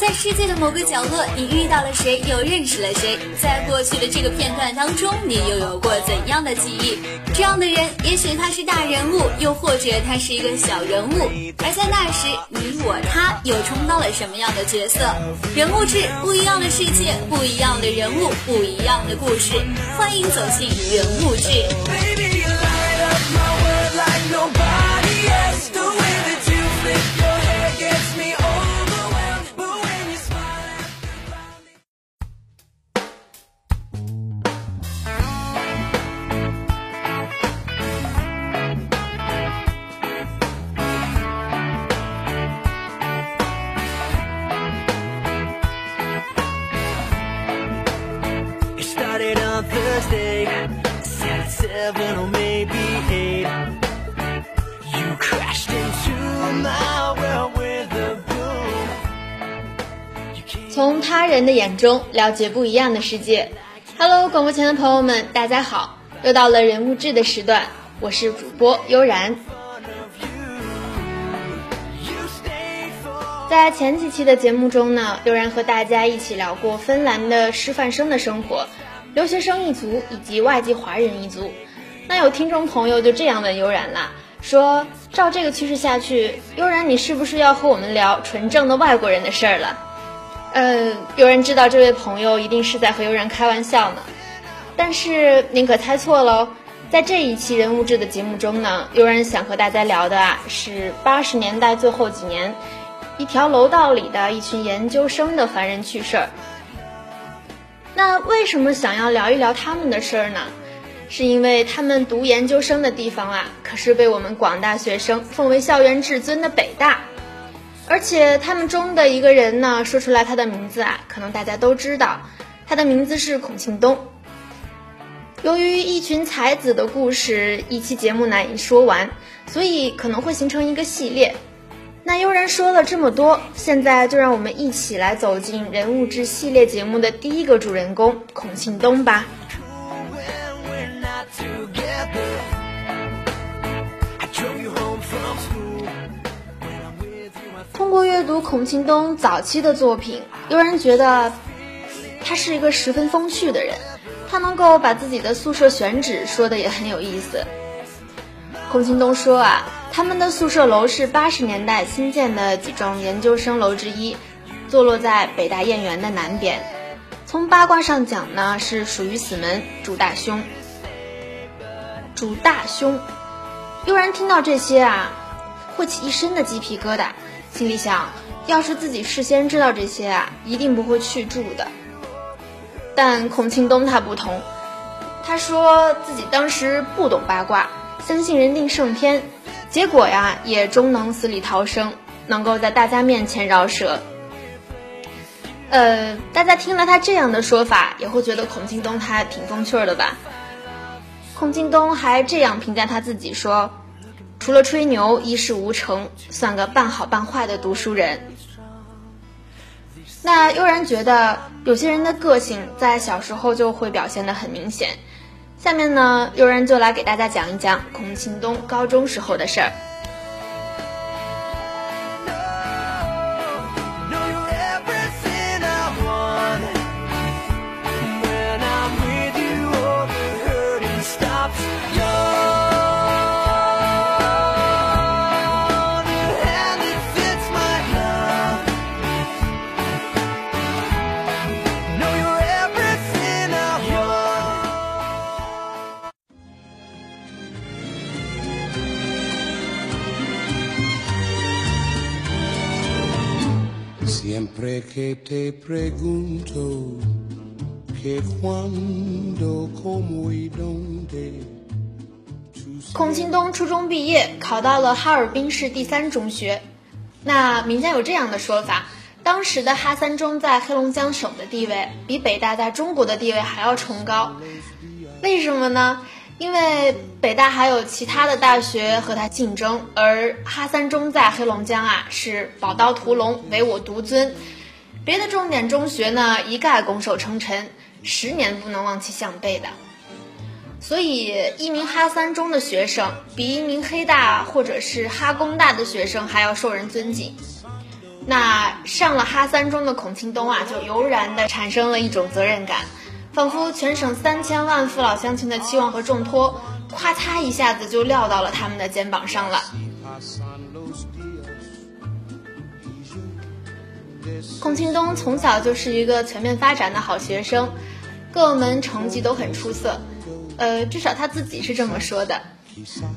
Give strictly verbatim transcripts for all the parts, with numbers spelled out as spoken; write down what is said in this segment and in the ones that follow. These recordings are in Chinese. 在世界的某个角落，你遇到了谁，又认识了谁？在过去的这个片段当中，你又有过怎样的记忆？这样的人，也许他是大人物，又或者他是一个小人物。而在那时，你我他又充当了什么样的角色？人物志，不一样的世界，不一样的人物，不一样的故事。欢迎走进人物志。从他人的眼中了解不一样的世界。 Hello， 广播前的朋友们，大家好，又到了人物志的时段，我是主播悠然。在前几期的节目中呢，悠然和大家一起聊过芬兰的师范生的生活，留学生一族以及外籍华人一族。那有听众朋友就这样问悠然啦，说照这个趋势下去，悠然你是不是要和我们聊纯正的外国人的事儿了？嗯，悠然知道这位朋友一定是在和悠然开玩笑呢，但是您可猜错喽。在这一期人物志的节目中呢，悠然想和大家聊的啊是八十年代最后几年，一条楼道里的一群研究生的烦人趣事儿。那为什么想要聊一聊他们的事儿呢？是因为他们读研究生的地方啊，可是被我们广大学生奉为校园至尊的北大。而且他们中的一个人呢，说出来他的名字啊，可能大家都知道，他的名字是孔庆东。由于一群才子的故事一期节目难以说完，所以可能会形成一个系列。那悠然说了这么多，现在就让我们一起来走进人物志系列节目的第一个主人公孔庆东吧。通过阅读孔庆东早期的作品，悠然觉得他是一个十分风趣的人，他能够把自己的宿舍选址说的也很有意思。孔庆东说啊，他们的宿舍楼是八十年代新建的几幢研究生楼之一，坐落在北大堰园的南边。从八卦上讲呢，是属于死门主大凶。主大凶，悠然听到这些啊，会起一身的鸡皮疙瘩，心里想，要是自己事先知道这些啊，一定不会去住的。但孔庆东他不同，他说自己当时不懂八卦，相信人定胜天，结果呀也终能死里逃生，能够在大家面前饶舌。呃，大家听了他这样的说法，也会觉得孔庆东他挺风趣的吧。孔庆东还这样评价他自己说，除了吹牛一事无成，算个半好半坏的读书人。那悠然觉得有些人的个性在小时候就会表现得很明显。下面呢，悠然就来给大家讲一讲孔庆东高中时候的事儿。孔庆东初中毕业，考到了哈尔滨市第三中学。那民间有这样的说法，当时的哈三中在黑龙江省的地位比北大在中国的地位还要崇高。为什么呢？因为北大还有其他的大学和他竞争，而哈三中在黑龙江啊是宝刀屠龙，唯我独尊。别的重点中学呢，一概拱手称臣，十年不能望其项背的。所以，一名哈三中的学生比一名黑大或者是哈工大的学生还要受人尊敬。那上了哈三中的孔庆东啊，就油然的产生了一种责任感，仿佛全省三千万父老乡亲的期望和重托，咔嚓一下子就撂到了他们的肩膀上了。孔庆东从小就是一个全面发展的好学生，各门成绩都很出色，呃，至少他自己是这么说的。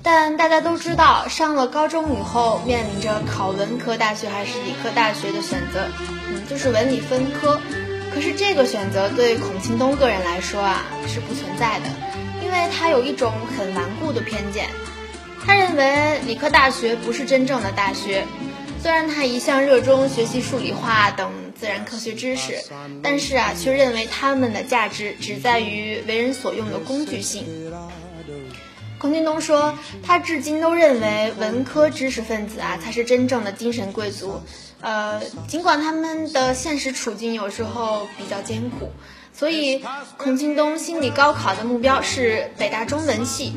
但大家都知道，上了高中以后，面临着考文科大学还是理科大学的选择，嗯，就是文理分科。可是这个选择对孔庆东个人来说啊，是不存在的，因为他有一种很顽固的偏见，他认为理科大学不是真正的大学。虽然他一向热衷学习数理化等自然科学知识，但是啊，却认为他们的价值只在于为人所用的工具性。孔庆东说，他至今都认为文科知识分子啊才是真正的精神贵族，呃，尽管他们的现实处境有时候比较艰苦，所以孔庆东心理高考的目标是北大中文系。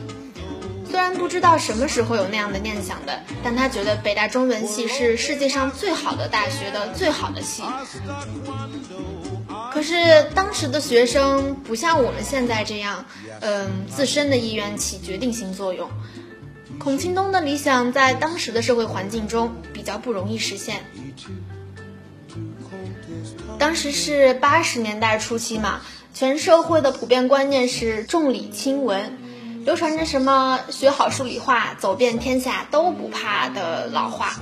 虽然不知道什么时候有那样的念想的，但他觉得北大中文系是世界上最好的大学的最好的系。可是当时的学生不像我们现在这样，嗯，自身的意愿起决定性作用。孔庆东的理想在当时的社会环境中比较不容易实现。当时是八十年代初期嘛，全社会的普遍观念是重理轻文，流传着什么学好数理化走遍天下都不怕的老话。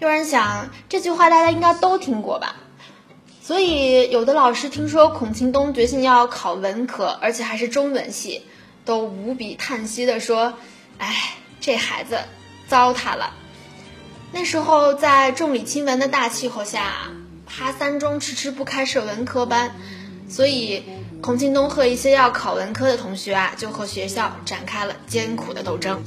有人想，这句话大家应该都听过吧，所以有的老师听说孔庆东决心要考文科，而且还是中文系，都无比叹息地说，哎，这孩子糟蹋了。那时候在重理轻文的大气候下，哈三中迟迟不开设文科班，所以孔庆东和一些要考文科的同学啊，就和学校展开了艰苦的斗争。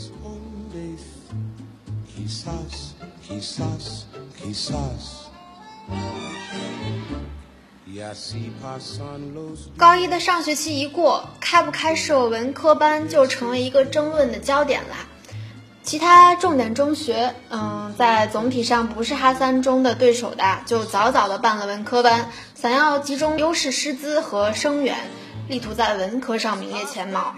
高一的上学期一过，开不开设文科班就成为一个争论的焦点啦。其他重点中学，嗯，在总体上不是哈三中的对手的，就早早的办了文科班，想要集中优势师资和生源，力图在文科上名列前茅。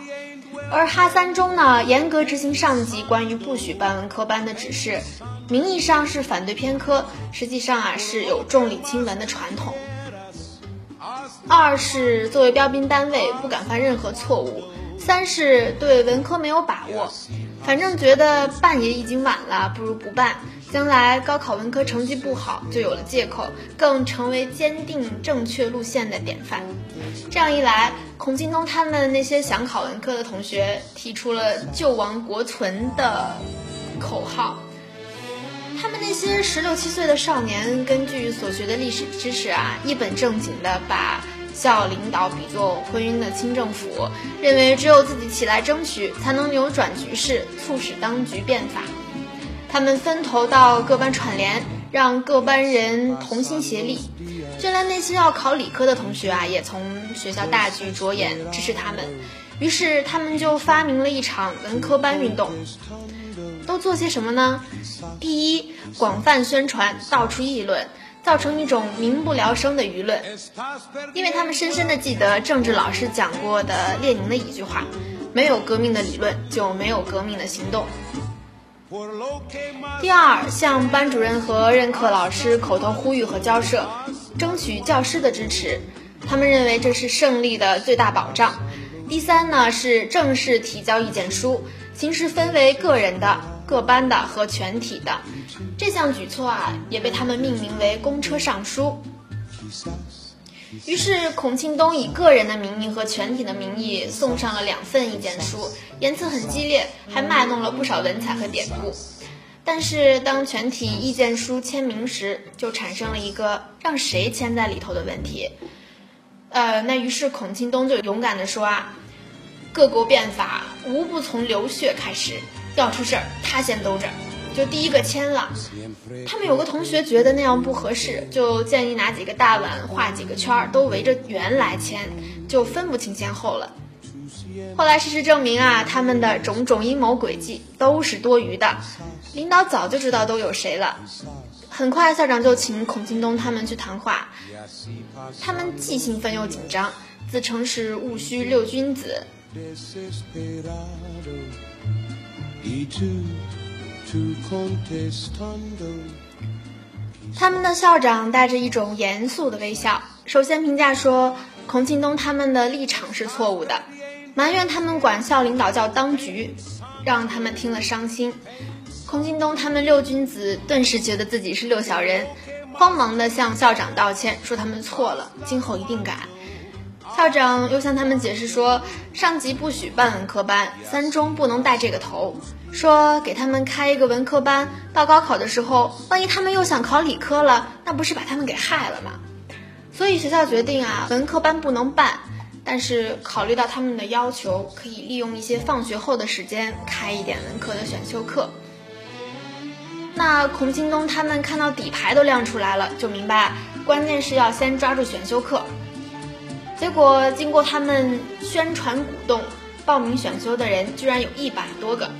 而哈三中呢，严格执行上级关于不许办文科班的指示，名义上是反对偏科，实际上啊是有重理轻文的传统。二是作为标兵单位不敢犯任何错误，三是对文科没有把握，反正觉得办也已经晚了，不如不办，将来高考文科成绩不好就有了借口，更成为坚定正确路线的典范。这样一来，孔庆东他们那些想考文科的同学提出了救亡国存的口号。他们那些十六七岁的少年，根据所学的历史知识啊，一本正经的把校领导比作昏庸的清政府，认为只有自己起来争取，才能扭转局势，促使当局变法。他们分头到各班串联，让各班人同心协力。就连那些要考理科的同学啊，也从学校大局着眼，支持他们。于是他们就发明了一场文科班运动。都做些什么呢？第一，广泛宣传，到处议论，造成一种民不聊生的舆论。因为他们深深地记得政治老师讲过的列宁的一句话，没有革命的理论，就没有革命的行动。第二，向班主任和任课老师口头呼吁和交涉，争取教师的支持，他们认为这是胜利的最大保障。第三呢，是正式提交意见书，形式分为个人的、各班的和全体的。这项举措啊，也被他们命名为公车上书。于是孔庆东以个人的名义和全体的名义送上了两份意见书，言辞很激烈，还卖弄了不少文采和典故。但是当全体意见书签名时，就产生了一个让谁签在里头的问题。呃，那于是孔庆东就勇敢地说啊，各国变法无不从流血开始，要出事儿他先兜着，就第一个签了。他们有个同学觉得那样不合适，就建议拿几个大碗画几个圈，都围着圆来签，就分不清先后了。后来事实证明啊，他们的种种阴谋诡计都是多余的，领导早就知道都有谁了。很快校长就请孔庆东他们去谈话，他们既兴奋又紧张，自称是戊戌六君子。他们的校长带着一种严肃的微笑，首先评价说孔庆东他们的立场是错误的，埋怨他们管校领导叫当局，让他们听了伤心。孔庆东他们六君子顿时觉得自己是六小人，慌忙地向校长道歉，说他们错了，今后一定改。校长又向他们解释说，上级不许办文科班，三中不能带这个头，说给他们开一个文科班，到高考的时候，万一他们又想考理科了，那不是把他们给害了吗？所以学校决定啊，文科班不能办，但是考虑到他们的要求，可以利用一些放学后的时间开一点文科的选修课。那孔庆东他们看到底牌都亮出来了，就明白关键是要先抓住选修课。结果经过他们宣传鼓动，报名选修的人居然有一百多个。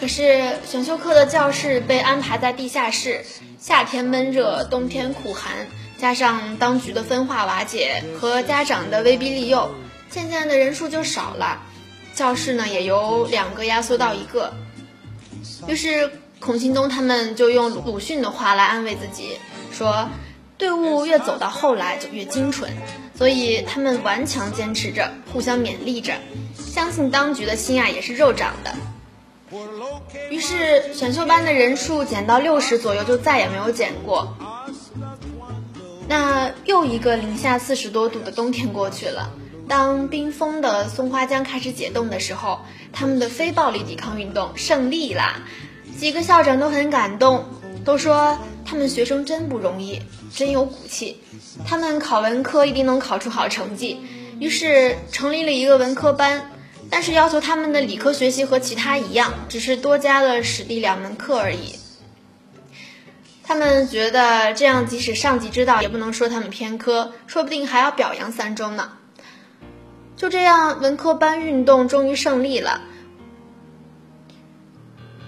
可是选修课的教室被安排在地下室，夏天闷热，冬天酷寒，加上当局的分化瓦解和家长的威逼利诱，渐渐的人数就少了，教室呢也由两个压缩到一个。于是孔庆东他们就用鲁迅的话来安慰自己，说队伍越走到后来就越精纯，所以他们顽强坚持着，互相勉励着，相信当局的心啊也是肉长的。于是选修班的人数减到六十左右，就再也没有减过。那又一个零下四十多度的冬天过去了，当冰封的松花江开始解冻的时候，他们的非暴力抵抗运动胜利啦！几个校长都很感动，都说他们学生真不容易，真有骨气，他们考文科一定能考出好成绩。于是成立了一个文科班，但是要求他们的理科学习和其他一样，只是多加了史地两门课而已。他们觉得这样即使上级知道也不能说他们偏科，说不定还要表扬三中呢。就这样，文科班运动终于胜利了。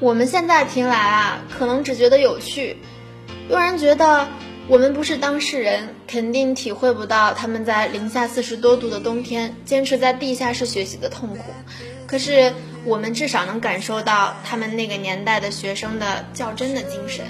我们现在听来啊，可能只觉得有趣，有人觉得我们不是当事人，肯定体会不到他们在零下四十多度的冬天坚持在地下室学习的痛苦。可是我们至少能感受到他们那个年代的学生的较真的精神。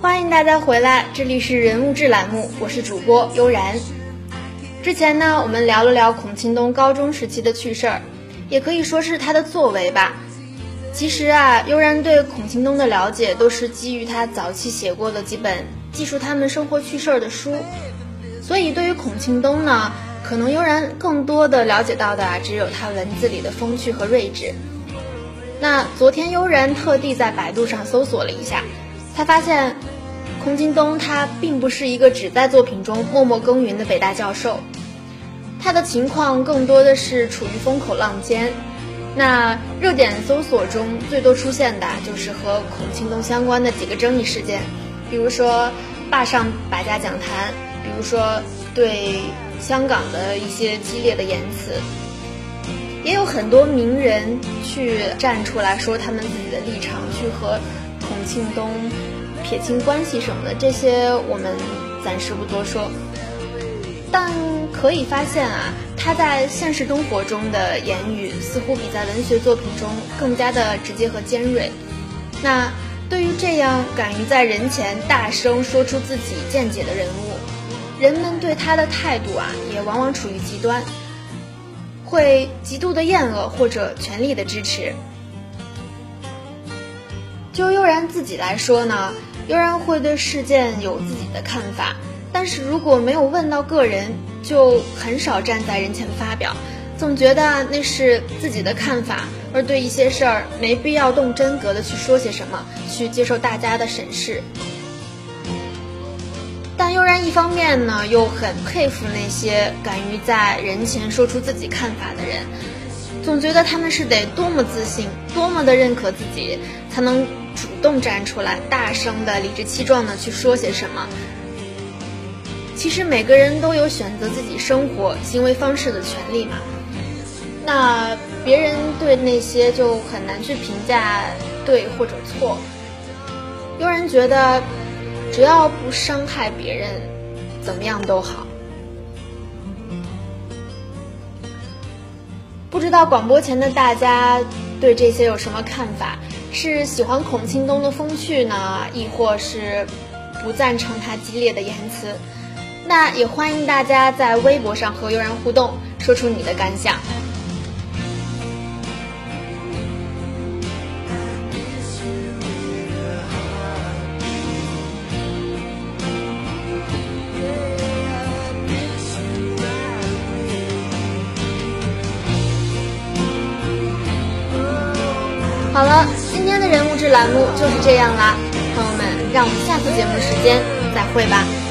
欢迎大家回来，这里是人物志栏目，我是主播悠然。之前呢，我们聊了聊孔庆东高中时期的趣事儿，也可以说是他的作为吧。其实啊，悠然对孔庆东的了解都是基于他早期写过的几本记述他们生活趣事儿的书，所以对于孔庆东呢，可能悠然更多的了解到的啊，只有他文字里的风趣和睿智。那昨天悠然特地在百度上搜索了一下，他发现孔庆东他并不是一个只在作品中默默耕耘的北大教授，他的情况更多的是处于风口浪尖。那热点搜索中最多出现的就是和孔庆东相关的几个争议事件，比如说霸上百家讲坛，比如说对香港的一些激烈的言辞，也有很多名人去站出来说他们自己的立场，去和孔庆东撇清关系什么的，这些我们暂时不多说。但可以发现啊，他在现实生活中的言语似乎比在文学作品中更加的直接和尖锐。那对于这样敢于在人前大声说出自己见解的人物，人们对他的态度啊，也往往处于极端，会极度的厌恶或者全力的支持。就悠然自己来说呢，悠然会对事件有自己的看法，但是如果没有问到个人，就很少站在人前发表，总觉得那是自己的看法，而对一些事儿没必要动真格的去说些什么，去接受大家的审视。但悠然一方面呢，又很佩服那些敢于在人前说出自己看法的人，总觉得他们是得多么自信，多么的认可自己，才能主动站出来，大声的、理直气壮的去说些什么。其实每个人都有选择自己生活、行为方式的权利嘛。那别人对那些就很难去评价对或者错。有人觉得，只要不伤害别人，怎么样都好。不知道广播前的大家对这些有什么看法，是喜欢孔庆东的风趣呢，亦或是不赞成他激烈的言辞？那也欢迎大家在微博上和悠然互动，说出你的感想。好了，今天的人物志栏目就是这样啦，朋友们，让我们下次节目时间再会吧。